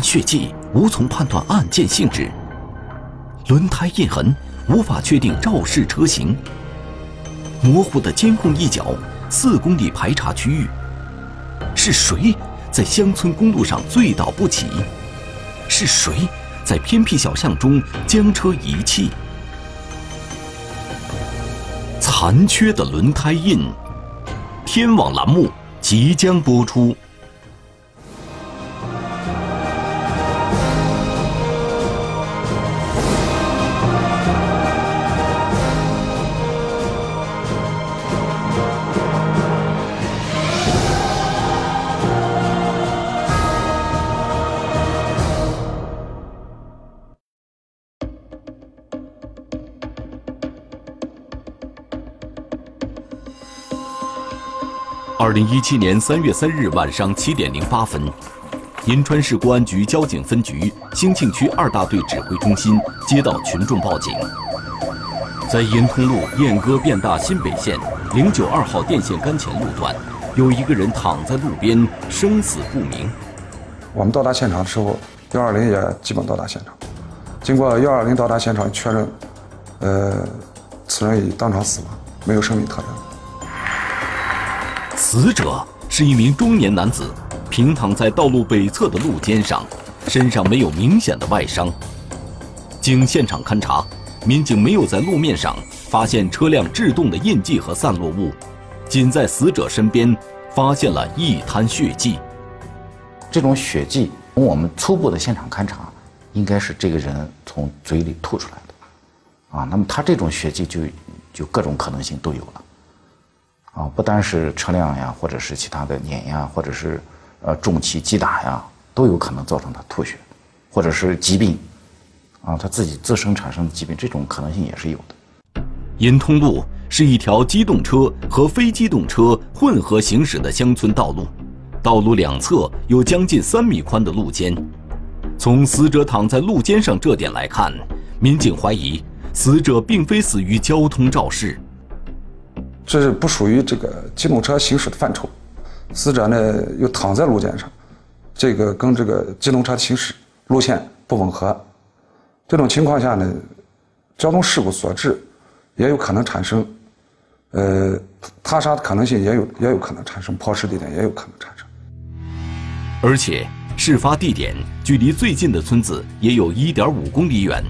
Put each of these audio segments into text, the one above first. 看血迹，无从判断案件性质；轮胎印痕，无法确定肇事车型；模糊的监控一角，4公里排查区域。是谁在乡村公路上醉倒不起？是谁在偏僻小巷中将车遗弃？残缺的轮胎印。天网栏目即将播出。2017年3月3日晚上7点08分，银川市公安局交警分局兴庆区2大队指挥中心接到群众报警，在银通路燕歌变大新北线092号电线杆前路段，有一个人躺在路边，生死不明。我们到达现场之后，120也基本到达现场。经过120到达现场确认，此人已当场死亡，没有生命特征。死者是一名中年男子，平躺在道路北侧的路肩上，身上没有明显的外伤。经现场勘查，民警没有在路面上发现车辆制动的印记和散落物，仅在死者身边发现了一滩血迹。这种血迹，从我们初步的现场勘查，应该是这个人从嘴里吐出来的。那么他这种血迹就各种可能性都有了。不单是车辆呀，或者是其他的碾压，或者是重器击打呀，都有可能造成他吐血，或者是疾病，他自身产生的疾病，这种可能性也是有的。银通路是一条机动车和非机动车混合行驶的乡村道路，道路两侧有将近3米宽的路肩。从死者躺在路肩上这点来看，民警怀疑死者并非死于交通肇事。这是不属于这个机动车行驶的范畴，死者呢又躺在路肩上，这个跟这个机动车行驶路线不吻合，这种情况下呢，交通事故所致，也有可能产生，他杀的可能性也有可能产生，抛尸地点也有可能产生。而且事发地点距离最近的村子也有1.5公里远，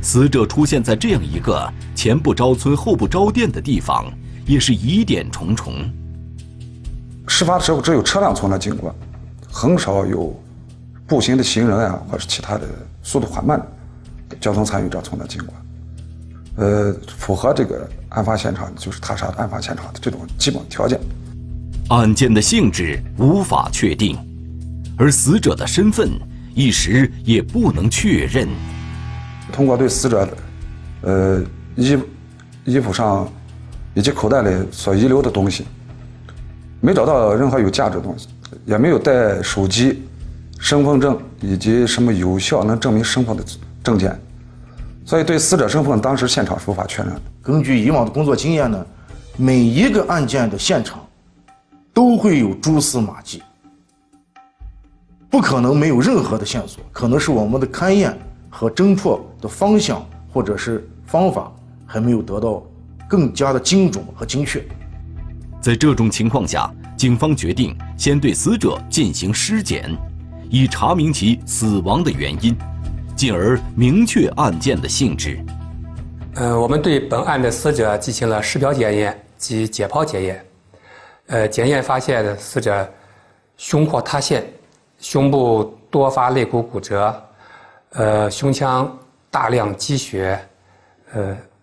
死者出现在这样一个前不着村后不着店的地方。也是疑点重重。事发的时候只有车辆从那经过，很少有步行的行人啊，或者其他的速度缓慢的交通参与者从那经过。符合这个案发现场，就是他杀案发现场的这种基本条件。案件的性质无法确定，而死者的身份一时也不能确认。通过对死者衣服上以及口袋里所遗留的东西，没找到任何有价值的东西，也没有带手机、身份证以及什么有效能证明身份的证件，所以对死者身份当时现场无法确认。根据以往的工作经验呢，每一个案件的现场都会有蛛丝马迹，不可能没有任何的线索，可能是我们的勘验和侦破的方向或者是方法还没有得到更加的精准和精确。在这种情况下，警方决定先对死者进行尸检，以查明其死亡的原因，进而明确案件的性质。我们对本案的死者进行了尸表检验及解剖检验。检验发现死者胸廓塌陷，胸部多发肋骨骨折，胸腔大量积血，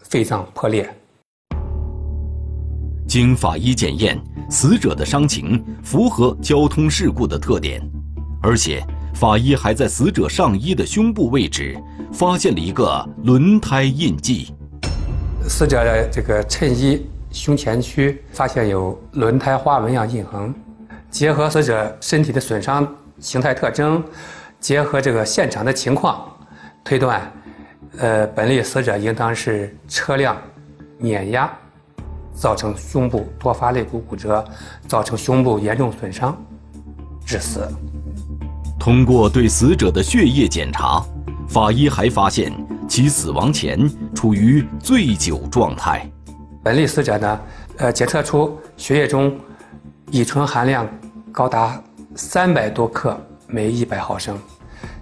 肺脏破裂。经法医检验，死者的伤情符合交通事故的特点，而且法医还在死者上衣的胸部位置发现了一个轮胎印记。死者的这个衬衣胸前区发现有轮胎花纹样印痕，结合死者身体的损伤形态特征，结合这个现场的情况，推断，本例死者应当是车辆碾压，造成胸部多发肋骨骨折，造成胸部严重损伤致死。通过对死者的血液检查，法医还发现其死亡前处于醉酒状态。本例死者呢，检测出血液中乙醇含量高达300多克/100毫升，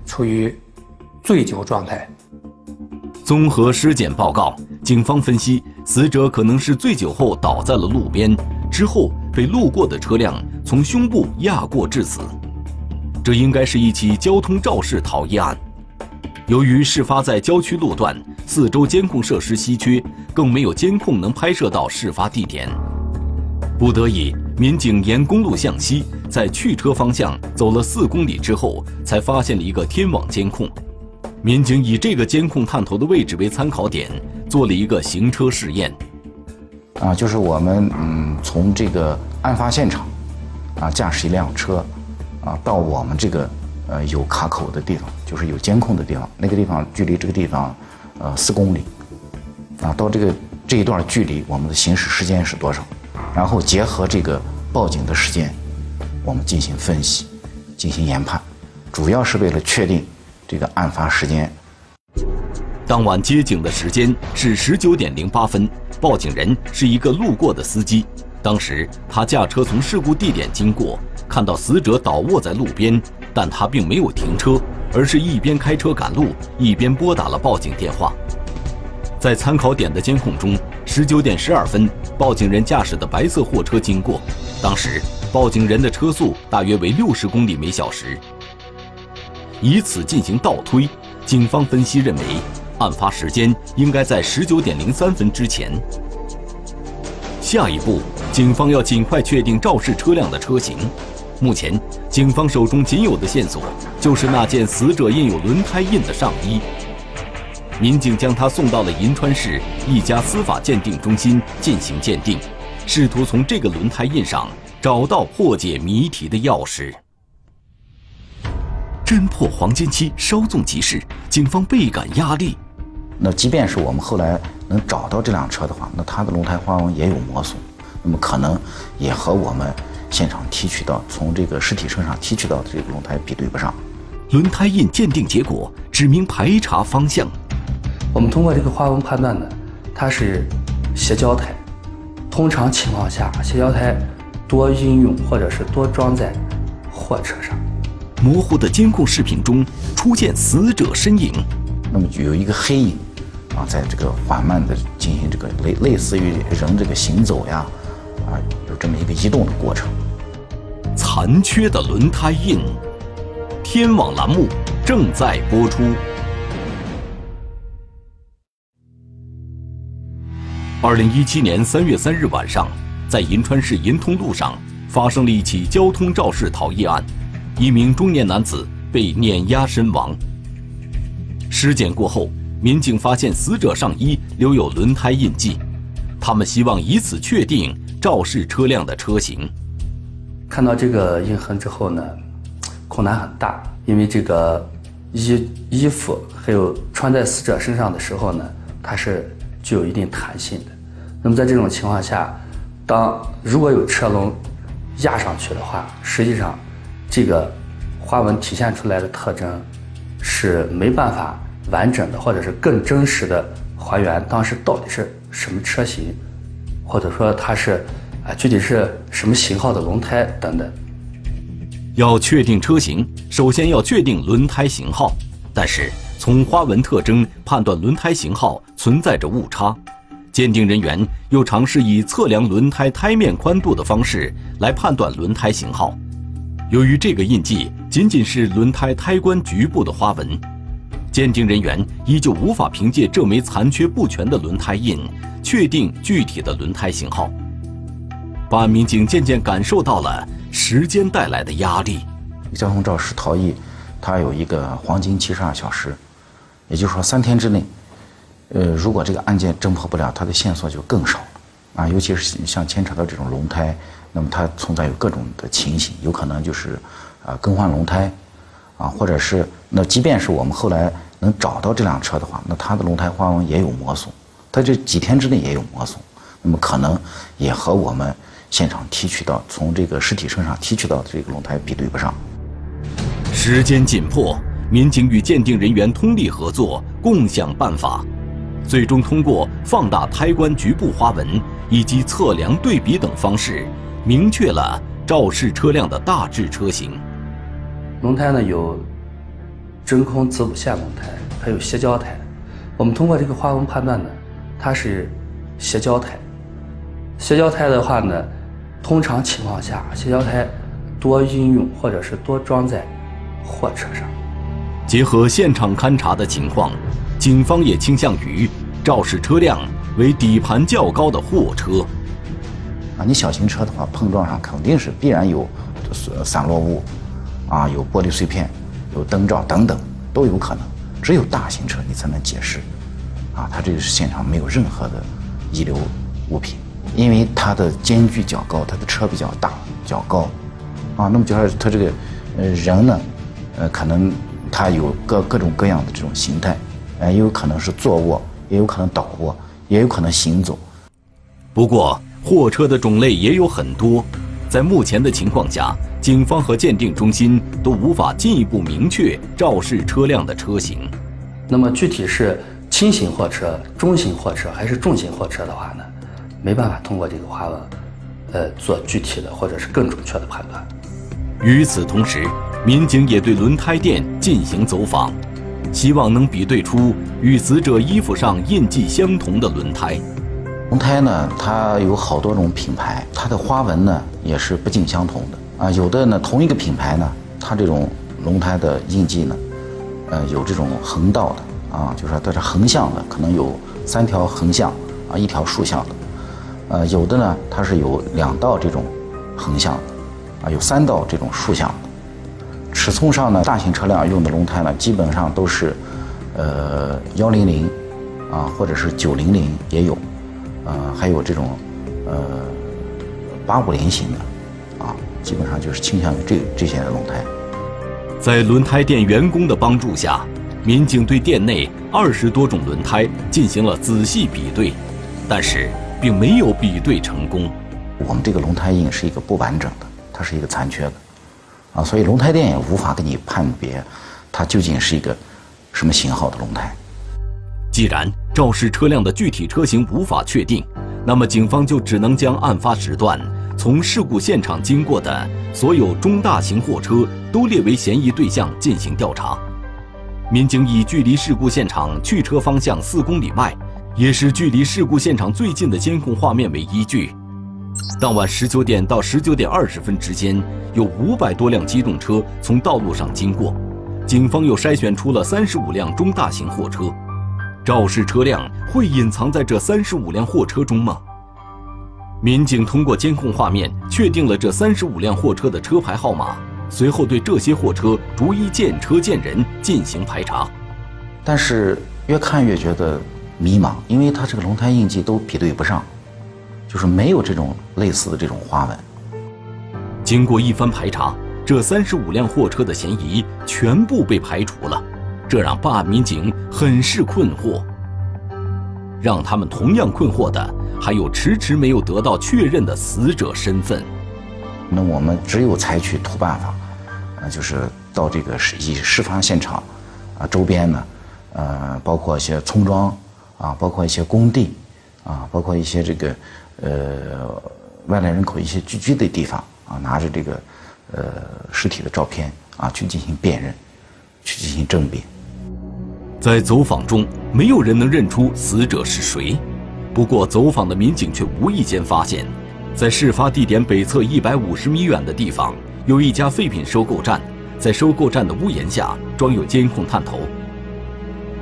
处于醉酒状态。 综合尸检报告，警方分析，死者可能是醉酒后倒在了路边，之后被路过的车辆从胸部压过致死。这应该是一起交通肇事逃逸案。由于事发在郊区路段，四周监控设施稀缺，更没有监控能拍摄到事发地点。不得已，民警沿公路向西，在去车方向走了4公里之后，才发现了一个天网监控。 民警以这个监控探头的位置为参考点，做了一个行车试验。就是我们从这个案发现场，驾驶一辆车，到我们这个有卡口的地方，就是有监控的地方，那个地方距离这个地方4公里，到这一段距离我们的行驶时间是多少？然后结合这个报警的时间，我们进行分析，进行研判，主要是为了确定 这个案发时间，当晚接警的时间是19:08，报警人是一个路过的司机。当时他驾车从事故地点经过，看到死者倒卧在路边，但他并没有停车，而是一边开车赶路，一边拨打了报警电话。在参考点的监控中，19:12，报警人驾驶的白色货车经过，当时报警人的车速大约为60公里/小时。 以此进行倒推，警方分析认为，案发时间应该在19:03之前。下一步，警方要尽快确定肇事车辆的车型。目前，警方手中仅有的线索就是那件死者印有轮胎印的上衣。民警将它送到了银川市一家司法鉴定中心进行鉴定，试图从这个轮胎印上找到破解谜题的钥匙。 侦破黄金期稍纵即逝，警方倍感压力。那即便是我们后来能找到这辆车的话，那它的轮胎花纹也有磨损，那么可能也和我们现场提取到从这个尸体身上提取到的这个轮胎比对不上。轮胎印鉴定结果指明排查方向。我们通过这个花纹判断呢，它是斜胶胎。通常情况下，斜胶胎多应用或者是多装在货车上。 模糊的监控视频中出现死者身影，那么有一个黑影，在这个缓慢的进行这个类似于人这个行走呀，有这么一个移动的过程。残缺的轮胎印，天网栏目正在播出。2017年3月3日晚上，在银川市银通路上发生了一起交通肇事逃逸案。 一名中年男子被碾压身亡。尸检过后，民警发现死者上衣留有轮胎印记，他们希望以此确定肇事车辆的车型。看到这个印痕之后呢，困难很大，因为这个衣服还有穿在死者身上的时候呢，它是具有一定弹性的。那么在这种情况下，如果有车轮压上去的话，实际上 这个花纹体现出来的特征是没办法完整的，或者是更真实的还原当时到底是什么车型，或者说它是具体是什么型号的轮胎等等。要确定车型，首先要确定轮胎型号，但是从花纹特征判断轮胎型号存在着误差。鉴定人员又尝试以测量轮胎胎面宽度的方式来判断轮胎型号。 由于这个印记仅仅是轮胎胎冠局部的花纹，鉴定人员依旧无法凭借这枚残缺不全的轮胎印确定具体的轮胎型号。办案民警渐渐感受到了时间带来的压力。交通肇事逃逸，它有一个黄金72小时，也就是说3天之内，如果这个案件侦破不了，它的线索就更少了尤其是像牵扯到这种轮胎。 那么它存在有各种的情形，有可能就是，更换轮胎，或者是那即便是我们后来能找到这辆车的话，那它的轮胎花纹也有磨损，它这几天之内也有磨损，那么可能也和我们现场提取到从这个尸体身上提取到的这个轮胎比对不上。时间紧迫，民警与鉴定人员通力合作，共享办法，最终通过放大胎冠局部花纹以及测量对比等方式，明确了肇事车辆的大致车型。轮胎呢有真空子午线轮胎，还有斜胶胎。我们通过这个花纹判断呢，它是斜胶胎。斜胶胎的话呢，通常情况下斜胶胎多应用或者是多装在 货车上，结合现场勘查的情况，警方也倾向于肇事车辆为底盘较高的货车。啊，你小型车的话，碰撞上肯定是必然有散落物，啊，有玻璃碎片，有灯罩等等都有可能。只有大型车你才能解释，啊，它这个是现场没有任何的遗留物品，因为它的间距较高，它的车比较大较高，啊，那么就是它这个人呢， 可能它有各种各样的这种形态，也有可能是坐卧，也有可能倒卧，也有可能行走。不过，货车的种类也有很多，在目前的情况下，警方和鉴定中心都无法进一步明确肇事车辆的车型。那么，具体是轻型货车、中型货车还是重型货车的话呢，没办法通过这个花纹，做具体的或者是更准确的判断。与此同时， 民警也对轮胎店进行走访，希望能比对出与死者衣服上印记相同的轮胎。轮胎呢，它有好多种品牌，它的花纹呢也是不尽相同的啊。有的呢，同一个品牌呢，它这种轮胎的印记呢，有这种横道的啊，就是说它是横向的，可能有3条横向啊，1条竖向的。有的呢，它是有2道这种横向的，啊，有3道这种竖向的。 尺寸上呢，大型车辆用的轮胎呢，基本上都是，100啊，或者是900也有，还有这种，850型的，啊，基本上就是倾向于这些轮胎。在轮胎店员工的帮助下，民警对店内20多种轮胎进行了仔细比对，但是并没有比对成功。我们这个轮胎印是一个不完整的，它是一个残缺的。 啊，所以轮胎店也无法给你判别，它究竟是一个什么型号的轮胎。既然肇事车辆的具体车型无法确定，那么警方就只能将案发时段从事故现场经过的所有中大型货车都列为嫌疑对象进行调查。民警以距离事故现场去车方向4公里外，也是距离事故现场最近的监控画面为依据。 当晚19点到19点20分之间，有500多辆机动车从道路上经过，警方又筛选出了35辆中大型货车。肇事车辆会隐藏在这35辆货车中吗？民警通过监控画面确定了这35辆货车的车牌号码，随后对这些货车逐一见车见人进行排查。但是越看越觉得迷茫，因为它这个轮胎印记都比对不上。 就是没有这种类似的这种花纹。经过一番排查，这35辆货车的嫌疑全部被排除了，这让办案民警很是困惑。让他们同样困惑的，还有迟迟没有得到确认的死者身份。那我们只有采取土办法，就是到这个事发现场啊周边呢，包括一些村庄啊，包括一些工地啊，包括一些这个 外来人口一些聚居的地方啊，拿着这个尸体的照片啊，去进行辨认，去进行甄别。在走访中，没有人能认出死者是谁。不过，走访的民警却无意间发现，在事发地点北侧150米远的地方，有一家废品收购站，在收购站的屋檐下装有监控探头。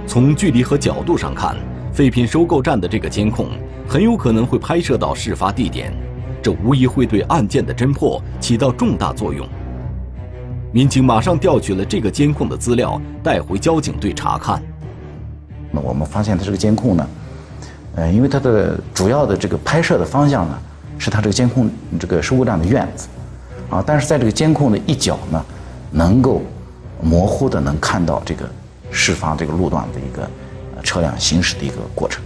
从距离和角度上看， 废品收购站的这个监控很有可能会拍摄到事发地点，这无疑会对案件的侦破起到重大作用。民警马上调取了这个监控的资料，带回交警队查看。那我们发现它这个监控呢，因为它的主要的这个拍摄的方向呢，是它这个监控这个收购站的院子，啊，但是在这个监控的一角呢，能够模糊的能看到这个事发这个路段的一个 车辆行驶的一个过程。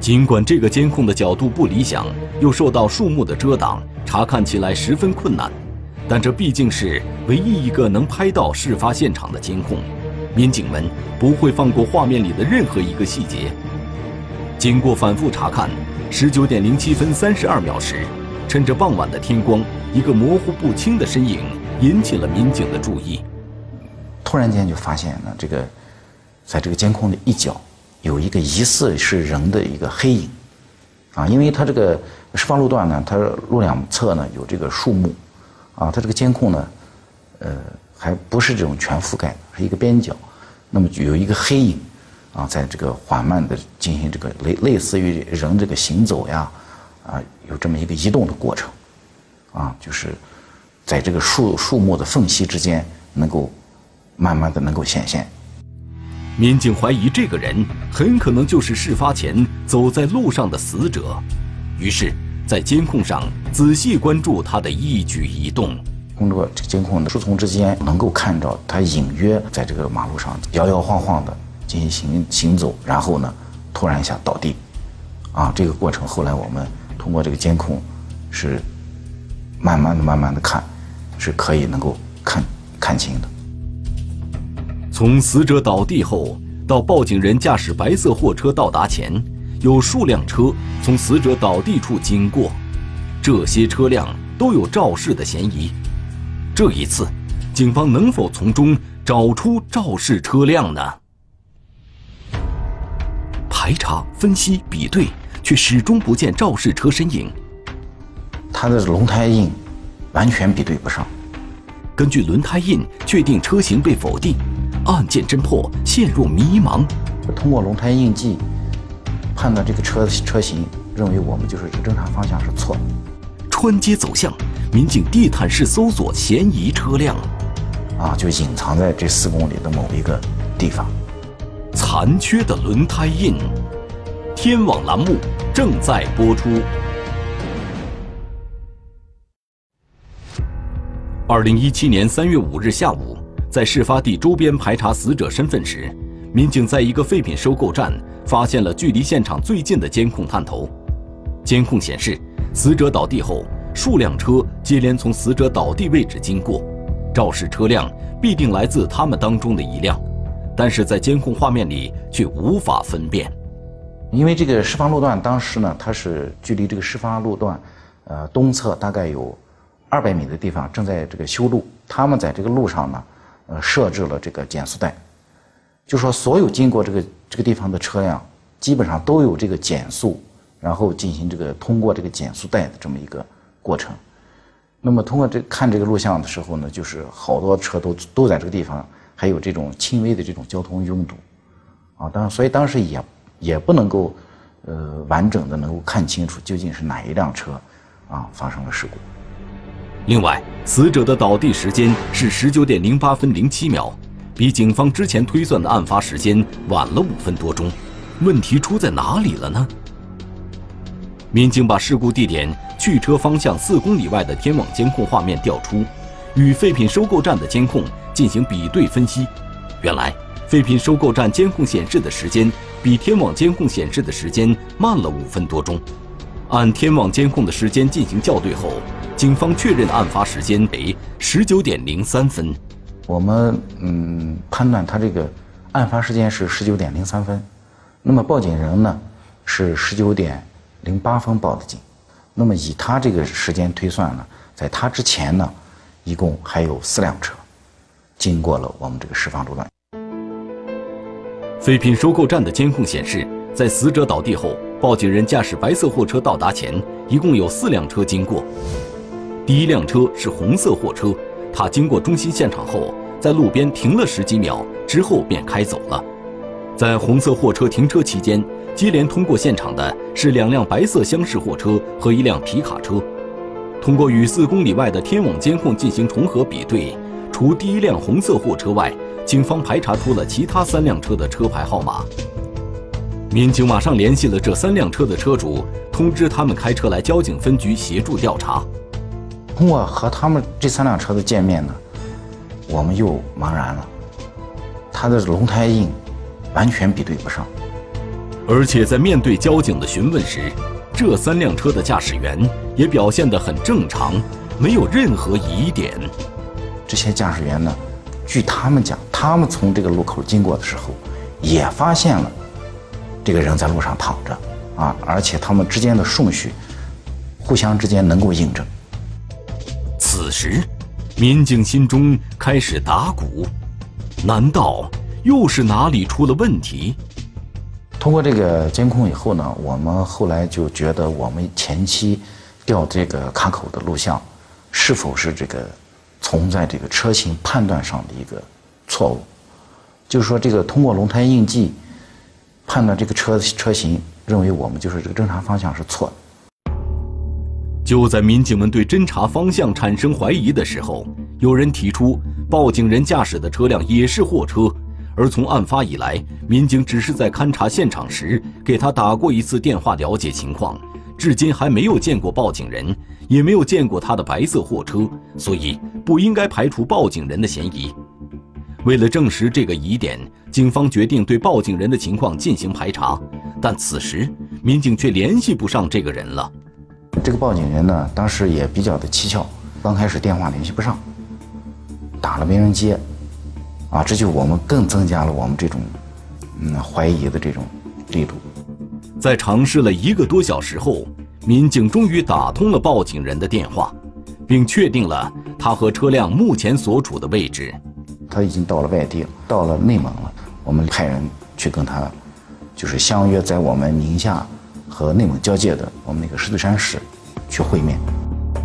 尽管这个监控的角度不理想，又受到树木的遮挡，查看起来十分困难。但这毕竟是唯一一个能拍到事发现场的监控，民警们不会放过画面里的任何一个细节。经过反复查看，19:07:32时，趁着傍晚的天光，一个模糊不清的身影引起了民警的注意。突然间就发现了这个，在这个监控的一角，有一个疑似是人的一个黑影，啊，因为它这个事发路段呢，它路两侧呢有这个树木。 啊，它这个监控呢，还不是这种全覆盖的，是一个边角，那么有一个黑影，啊，在这个缓慢的进行这个类似于人这个行走呀，啊，有这么一个移动的过程，啊，就是在这个树木的缝隙之间，能够慢慢的能够显现。民警怀疑这个人很可能就是事发前走在路上的死者，于是。 在监控上仔细关注他的一举一动。通过这个监控的树丛之间，能够看到他隐约在这个马路上摇摇晃晃的进行行走，然后呢，突然一下倒地。啊，这个过程后来我们通过这个监控，是慢慢的看，是可以能够看清的。从死者倒地后到报警人驾驶白色货车到达前。 有数辆车从死者倒地处经过，这些车辆都有肇事的嫌疑。这一次，警方能否从中找出肇事车辆呢？排查、分析、比对，却始终不见肇事车身影。它的轮胎印完全比对不上。根据轮胎印确定车型被否定，案件侦破陷入迷茫。通过轮胎印记。 判断这个车型，认为我们就是这个侦查方向是错的。穿街走巷，民警地毯式搜索嫌疑车辆，啊，就隐藏在这4公里的某一个地方。残缺的轮胎印，天网栏目正在播出。2017年3月5日下午，在事发地周边排查死者身份时。 民警在一个废品收购站发现了距离现场最近的监控探头。监控显示，死者倒地后，数辆车接连从死者倒地位置经过，肇事车辆必定来自他们当中的一辆，但是在监控画面里却无法分辨。因为这个事发路段当时呢，它是距离这个事发路段，东侧大概有200米的地方正在这个修路，他们在这个路上呢，设置了这个减速带。 就说所有经过这个地方的车辆，基本上都有这个减速，然后进行这个通过这个减速带的这么一个过程。那么通过看这个录像的时候呢，就是好多车都在这个地方，还有这种轻微的这种交通拥堵，啊，当然所以当时也不能够完整的能够看清楚究竟是哪一辆车啊发生了事故。另外，死者的倒地时间是19:08:07。 比警方之前推算的案发时间晚了5分多钟，问题出在哪里了呢？民警把事故地点去车方向4公里外的天网监控画面调出，与废品收购站的监控进行比对分析。原来，废品收购站监控显示的时间比天网监控显示的时间慢了5分多钟。按天网监控的时间进行校对后，警方确认案发时间为19:03。 我们判断他这个案发时间是19:03，那么报警人呢是19:08报的警，那么以他这个时间推算呢，在他之前呢，一共还有4辆车经过了我们这个事发路段。废品收购站的监控显示，在死者倒地后，报警人驾驶白色货车到达前，一共有4辆车经过，第一辆车是红色货车。 他经过中心现场后，在路边停了10几秒之后便开走了。在红色货车停车期间，接连通过现场的是2辆白色厢式货车和1辆皮卡车。通过与4公里外的天网监控进行重合比对，除第一辆红色货车外，警方排查出了其他3辆车的车牌号码。民警马上联系了这3辆车的车主，通知他们开车来交警分局协助调查。 通过和他们这3辆车的见面呢，我们又茫然了。它的轮胎印完全比对不上，而且在面对交警的询问时，这3辆车的驾驶员也表现得很正常，没有任何疑点。这些驾驶员呢，据他们讲，他们从这个路口经过的时候，也发现了这个人在路上躺着啊，而且他们之间的顺序，互相之间能够印证。此时，民警心中开始打鼓，难道又是哪里出了问题？ 通过这个监控以后呢，我们后来就觉得，我们前期调这个卡口的录像，是否是这个存在这个车型判断上的一个错误？就是说，这个通过轮胎印记判断这个车型，认为我们就是这个侦查方向是错的。就在民警们对侦查方向产生怀疑的时候，有人提出，报警人驾驶的车辆也是货车。 而从案发以来，民警只是在勘查现场时给他打过一次电话了解情况，至今还没有见过报警人，也没有见过他的白色货车，所以不应该排除报警人的嫌疑。为了证实这个疑点，警方决定对报警人的情况进行排查，但此时民警却联系不上这个人了。这个报警人呢，当时也比较的蹊跷，刚开始电话联系不上，打了没人接。 啊，这就我们更增加了我们这种，怀疑的这种力度。在尝试了1个多小时后，民警终于打通了报警人的电话，并确定了他和车辆目前所处的位置。他已经到了外地了，到了内蒙了。我们派人去跟他，就是相约在我们宁夏和内蒙交界的我们那个石嘴山市去会面。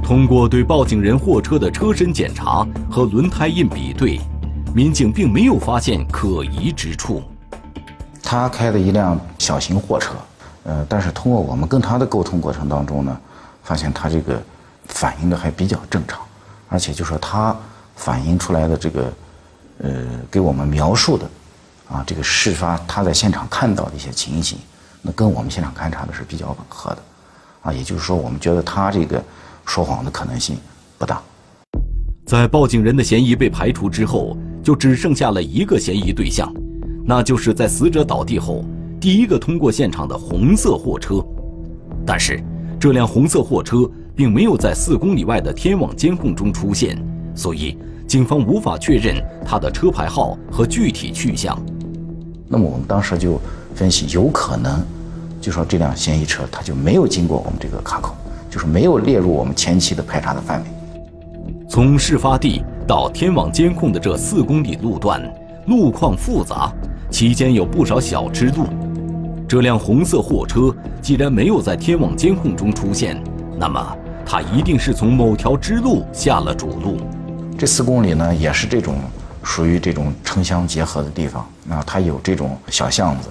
通过对报警人货车的车身检查和轮胎印比对。 民警并没有发现可疑之处。他开的一辆小型货车，但是通过我们跟他的沟通过程当中呢，发现他这个反应的还比较正常，而且就说他反映出来的这个，给我们描述的，啊，这个事发他在现场看到的一些情形，那跟我们现场勘查的是比较吻合的，啊，也就是说我们觉得他这个说谎的可能性不大。 在报警人的嫌疑被排除之后，就只剩下了1个嫌疑对象，那就是在死者倒地后第1个通过现场的红色货车。但是，这辆红色货车并没有在4公里外的天网监控中出现，所以警方无法确认它的车牌号和具体去向。那么我们当时就分析，有可能，就说这辆嫌疑车它就没有经过我们这个卡口，就是没有列入我们前期的排查的范围。 从事发地到天网监控的这4公里路段，路况复杂，其间有不少小支路。这辆红色货车既然没有在天网监控中出现，那么它一定是从某条支路下了主路。这4公里呢，也是这种属于这种城乡结合的地方，那它有这种小巷子，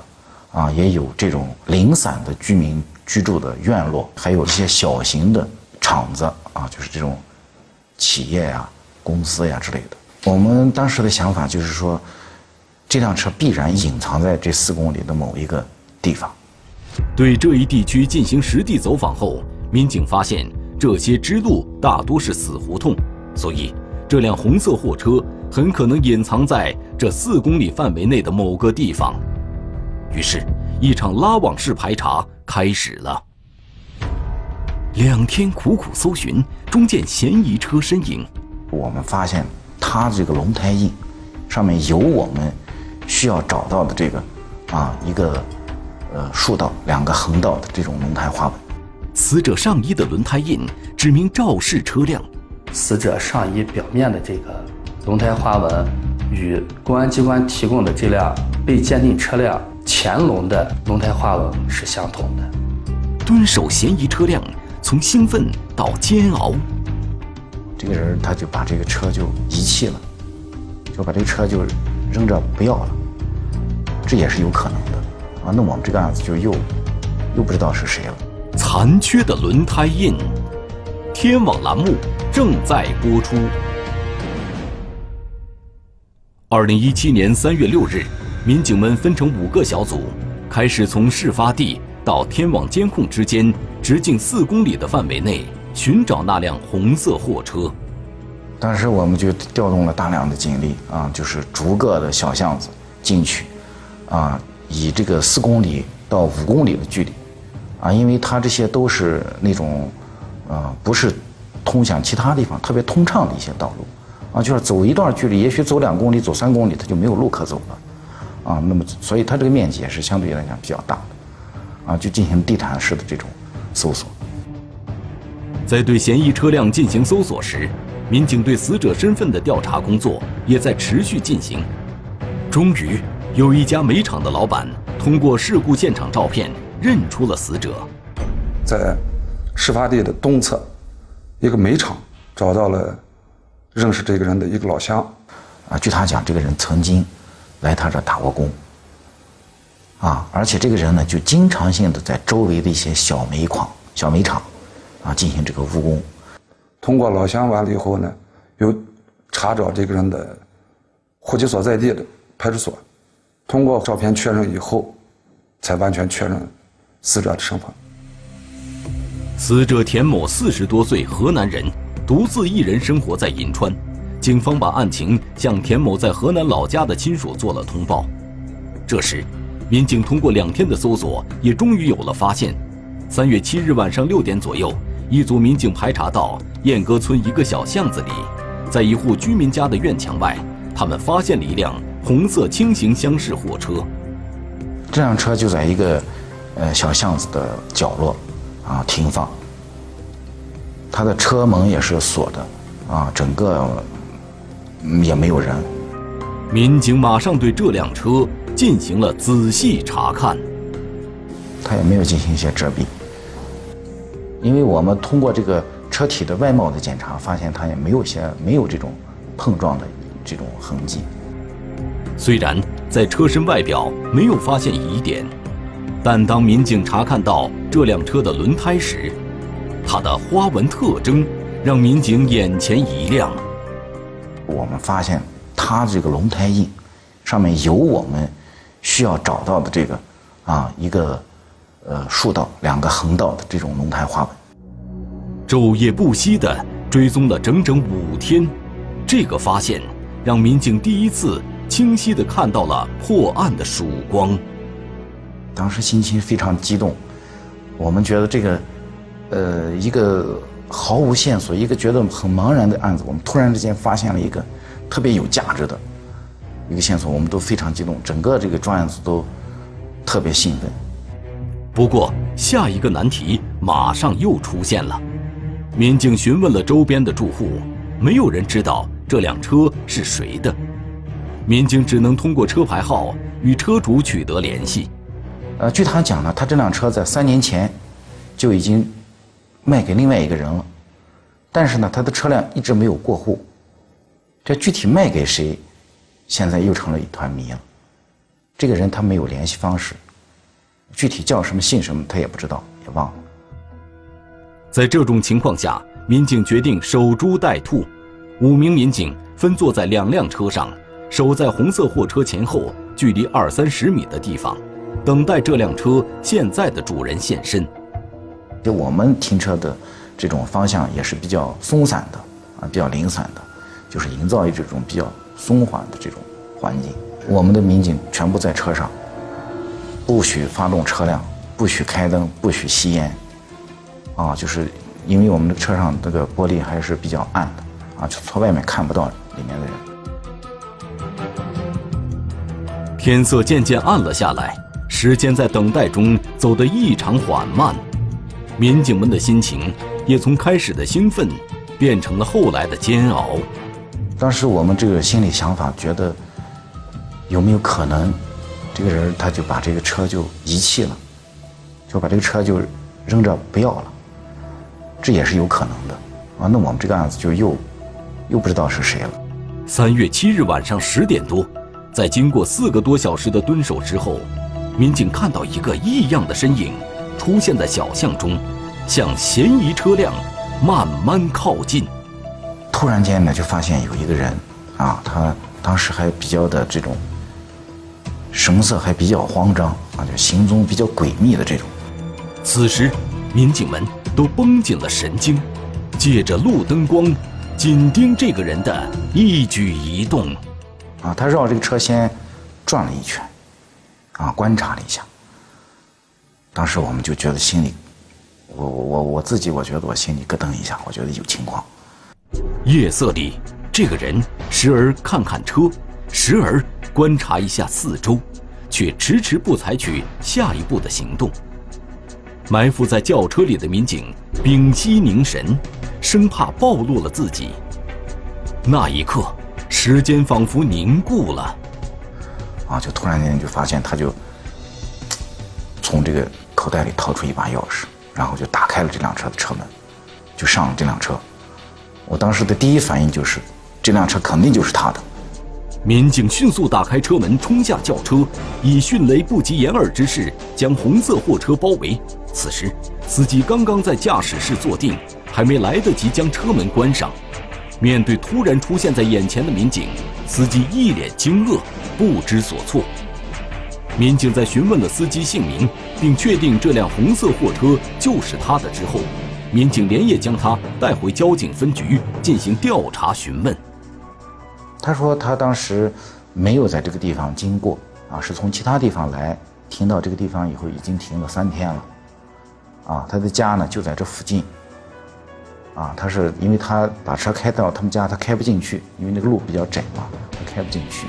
啊，也有这种零散的居民居住的院落，还有一些小型的厂子啊，就是这种。 企业呀、公司呀之类的，我们当时的想法就是说，这辆车必然隐藏在这4公里的某一个地方。对这一地区进行实地走访后，民警发现这些支路大多是死胡同，所以这辆红色货车很可能隐藏在这4公里范围内的某个地方。于是，一场拉网式排查开始了。 2天苦苦搜寻，终见嫌疑车身影。我们发现它这个轮胎印，上面有我们需要找到的这个，啊，一个竖道、2个横道的这种轮胎花纹。死者上衣的轮胎印指明肇事车辆。死者上衣表面的这个轮胎花纹，与公安机关提供的这辆被鉴定车辆前轮的轮胎花纹是相同的。蹲守嫌疑车辆。 从兴奋到煎熬，这个人他就把这个车就遗弃了，就把这个车就扔着不要了，这也是有可能的啊。那我们这个案子就又不知道是谁了。残缺的轮胎印，天网栏目正在播出。2017年3月6日，民警们分成5个小组，开始从事发地到天网监控之间。 直径4公里的范围内寻找那辆红色货车。当时我们就调动了大量的警力啊，就是逐个的小巷子进去，啊，以这个4公里到5公里的距离，啊，因为它这些都是那种，不是通向其他地方特别通畅的一些道路，啊，就是走一段距离，也许走2公里、走3公里，它就没有路可走了，啊，那么所以它这个面积也是相对来讲比较大的，啊，就进行地毯式的这种搜索。在对嫌疑车辆进行搜索时，民警对死者身份的调查工作也在持续进行。终于，有一家煤厂的老板通过事故现场照片认出了死者，在事发地的东侧。 一个煤场找到了认识这个人的一个老乡，啊，据他讲，这个人曾经来他这打过工，啊，而且这个人呢，就经常性的在周围的一些小煤矿、小煤场，啊，进行这个务工。通过老乡完了以后呢，又查找这个人的户籍所在地的派出所，通过照片确认以后，才完全确认死者的身份。 死者田某40多岁，河南人，独自一人生活在银川。警方把案情向田某在河南老家的亲属做了通报。这时，民警通过2天的搜索，也终于有了发现。3月7日晚上6点左右，一组民警排查到燕歌村一个小巷子里，在一户居民家的院墙外，他们发现了一辆红色轻型厢式货车。这辆车就在一个小巷子的角落。 啊，停放。他的车门也是锁的，啊，整个也没有人。民警马上对这辆车进行了仔细查看。他也没有进行一些遮蔽，因为我们通过这个车体的外貌的检查，发现他也没有这种碰撞的这种痕迹。虽然在车身外表没有发现疑点。 但当民警查看到这辆车的轮胎时，它的花纹特征让民警眼前一亮。我们发现它这个轮胎印上面有我们需要找到的这个一个竖道、2个横道的这种轮胎花纹。昼夜不息地追踪了整整5天，这个发现让民警第一次清晰地看到了破案的曙光。 当时心情非常激动，我们觉得这个，一个毫无线索、一个觉得很茫然的案子，我们突然之间发现了一个特别有价值的一个线索，我们都非常激动，整个这个专案组都特别兴奋。不过，下一个难题马上又出现了。民警询问了周边的住户，没有人知道这辆车是谁的，民警只能通过车牌号与车主取得联系。 据他讲呢，他这辆车在3年前就已经卖给另外一个人了，但是呢，他的车辆一直没有过户，这具体卖给谁，现在又成了一团谜了。这个人他没有联系方式，具体叫什么、姓什么他也不知道，也忘了。在这种情况下，民警决定守株待兔，5名民警分坐在2辆车上，守在红色货车前后距离20-30米的地方。 等待这辆车现在的主人现身。就我们停车的这种方向也是比较松散的，啊，比较零散的，就是营造一种比较松缓的这种环境。我们的民警全部在车上，不许发动车辆，不许开灯，不许吸烟，啊，就是因为我们的车上这个玻璃还是比较暗的，啊，就从外面看不到里面的人。天色渐渐暗了下来。 时间在等待中走得异常缓慢，民警们的心情也从开始的兴奋变成了后来的煎熬。当时我们这个心理想法觉得，有没有可能，这个人他就把这个车就遗弃了，就把这个车就扔着不要了，这也是有可能的啊。那我们这个案子就又不知道是谁了。3月7日晚上10点多，在经过4个多小时的蹲守之后。 民警看到一个异样的身影出现在小巷中，向嫌疑车辆慢慢靠近。突然间呢，就发现有一个人，啊，他当时还比较的这种神色还比较慌张啊，就行踪比较诡秘的这种。此时，民警们都绷紧了神经，借着路灯光，紧盯这个人的一举一动。啊，他绕这个车先转了一圈。 啊，观察了一下，当时我们就觉得心里我自己，我觉得我心里咯噔一下，我觉得有情况。夜色里，这个人时而看看车，时而观察一下四周，却迟迟不采取下一步的行动。埋伏在轿车里的民警屏息凝神，生怕暴露了自己。那一刻，时间仿佛凝固了。啊！就突然间就发现，他就从这个口袋里掏出一把钥匙，然后就打开了这辆车的车门，就上了这辆车。我当时的第一反应就是，这辆车肯定就是他的。民警迅速打开车门，冲下轿车，以迅雷不及掩耳之势将红色货车包围。此时，司机刚刚在驾驶室坐定，还没来得及将车门关上。面对突然出现在眼前的民警，司机一脸惊愕，不知所措。民警在询问了司机姓名，并确定这辆红色货车就是他的之后，民警连夜将他带回交警分局进行调查询问。他说他当时没有在这个地方经过，啊，是从其他地方来，停到这个地方以后已经停了3天了，啊，他的家呢就在这附近。啊，他是因为他把车开到他们家，他开不进去，因为那个路比较窄嘛，他开不进去。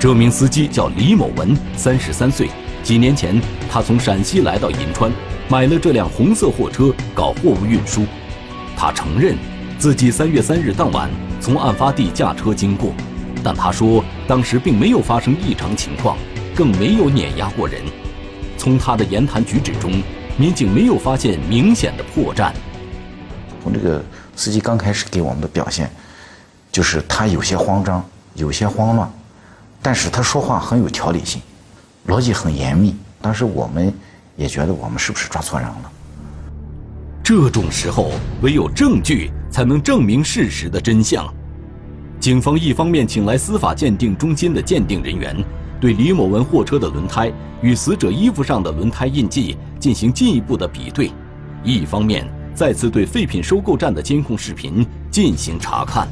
这名司机叫李某文，33岁。几年前，他从陕西来到银川，买了这辆红色货车搞货物运输。他承认自己3月3日当晚从案发地驾车经过，但他说当时并没有发生异常情况，更没有碾压过人。从他的言谈举止中，民警没有发现明显的破绽。从这个司机刚开始给我们的表现，就是他有些慌张，有些慌乱，但是他说话很有条理性，逻辑很严密。当时我们也觉得我们是不是抓错人了？这种时候，唯有证据才能证明事实的真相。警方一方面请来司法鉴定中心的鉴定人员，对李某文货车的轮胎与死者衣服上的轮胎印记进行进一步的比对，一方面再次对废品收购站的监控视频进行查看。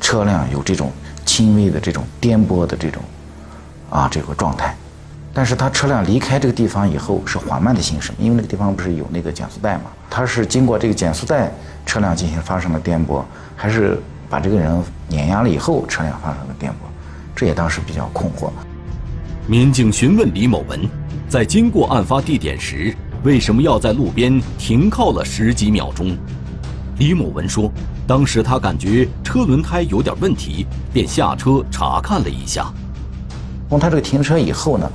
车辆有这种轻微的这种颠簸的这个状态，但是他车辆离开这个地方以后是缓慢的行驶，因为那个地方不是有那个减速带嘛，他是经过这个减速带，车辆进行发生了颠簸，还是把这个人碾压了以后车辆发生了颠簸？这也当时比较困惑。民警询问李某文，在经过案发地点时，为什么要在路边停靠了10几秒钟？李某文说，当时他感觉车轮胎有点问题，便下车查看了一下。从他这个停车以后呢，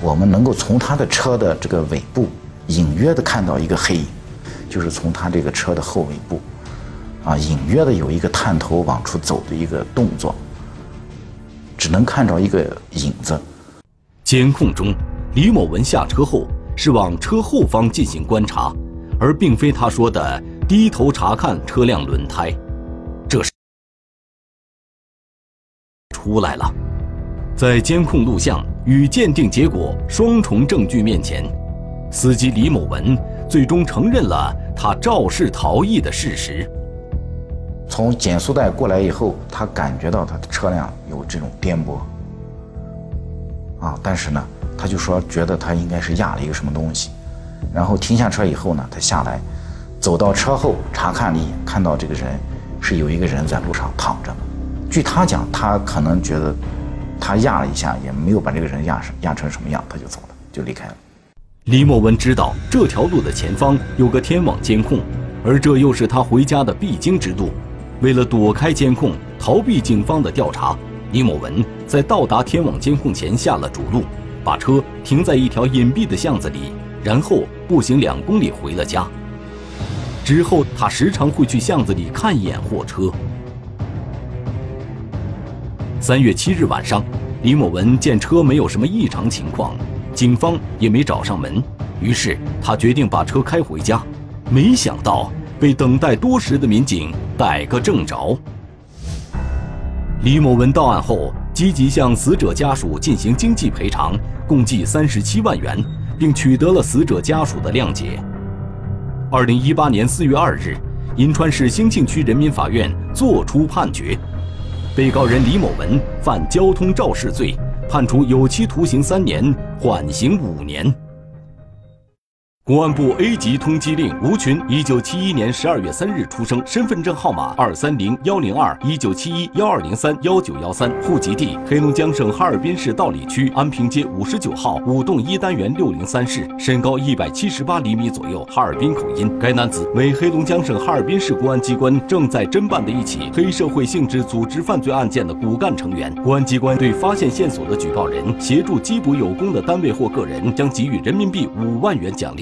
我们能够从他的车的这个尾部隐约的看到一个黑影，就是从他这个车的后尾部，啊，隐约的有一个探头往出走的一个动作，只能看着一个影子。监控中，李某文下车后是往车后方进行观察，而并非他说的低头查看车辆轮胎。这时出来了，在监控录像与鉴定结果双重证据面前，司机李某文最终承认了他肇事逃逸的事实。从减速带过来以后，他感觉到他的车辆有这种颠簸。啊，但是呢，他就说觉得他应该是压了一个什么东西，然后停下车以后呢，他下来，走到车后查看了一眼，看到这个人是有一个人在路上躺着。据他讲，他可能觉得他压了一下，也没有把这个人压成什么样，他就走了，就离开了。李某文知道这条路的前方有个天网监控，而这又是他回家的必经之路。为了躲开监控，逃避警方的调查，李某文在到达天网监控前下了主路，把车停在一条隐蔽的巷子里，然后步行2公里回了家。之后，他时常会去巷子里看一眼货车。3月7日晚上，李某文见车没有什么异常情况，警方也没找上门，于是他决定把车开回家。没想到被等待多时的民警逮个正着。李某文到案后，积极向死者家属进行经济赔偿，共计37万元，并取得了死者家属的谅解。2018年4月2日，银川市兴庆区人民法院作出判决，被告人李某文犯交通肇事罪，判处有期徒刑3年，缓刑5年。公安部 A 级通缉令：吴群，1971年12月3日出生，身份证号码230102，197112031913，户籍地黑龙江省哈尔滨市道里区安平街59号5栋1单元603室，身高178厘米左右，哈尔滨口音。该男子为黑龙江省哈尔滨市公安机关正在侦办的一起黑社会性质组织犯罪案件的骨干成员。公安机关对发现线索的举报人、协助缉捕有功的单位或个人，将给予人民币5万元奖励。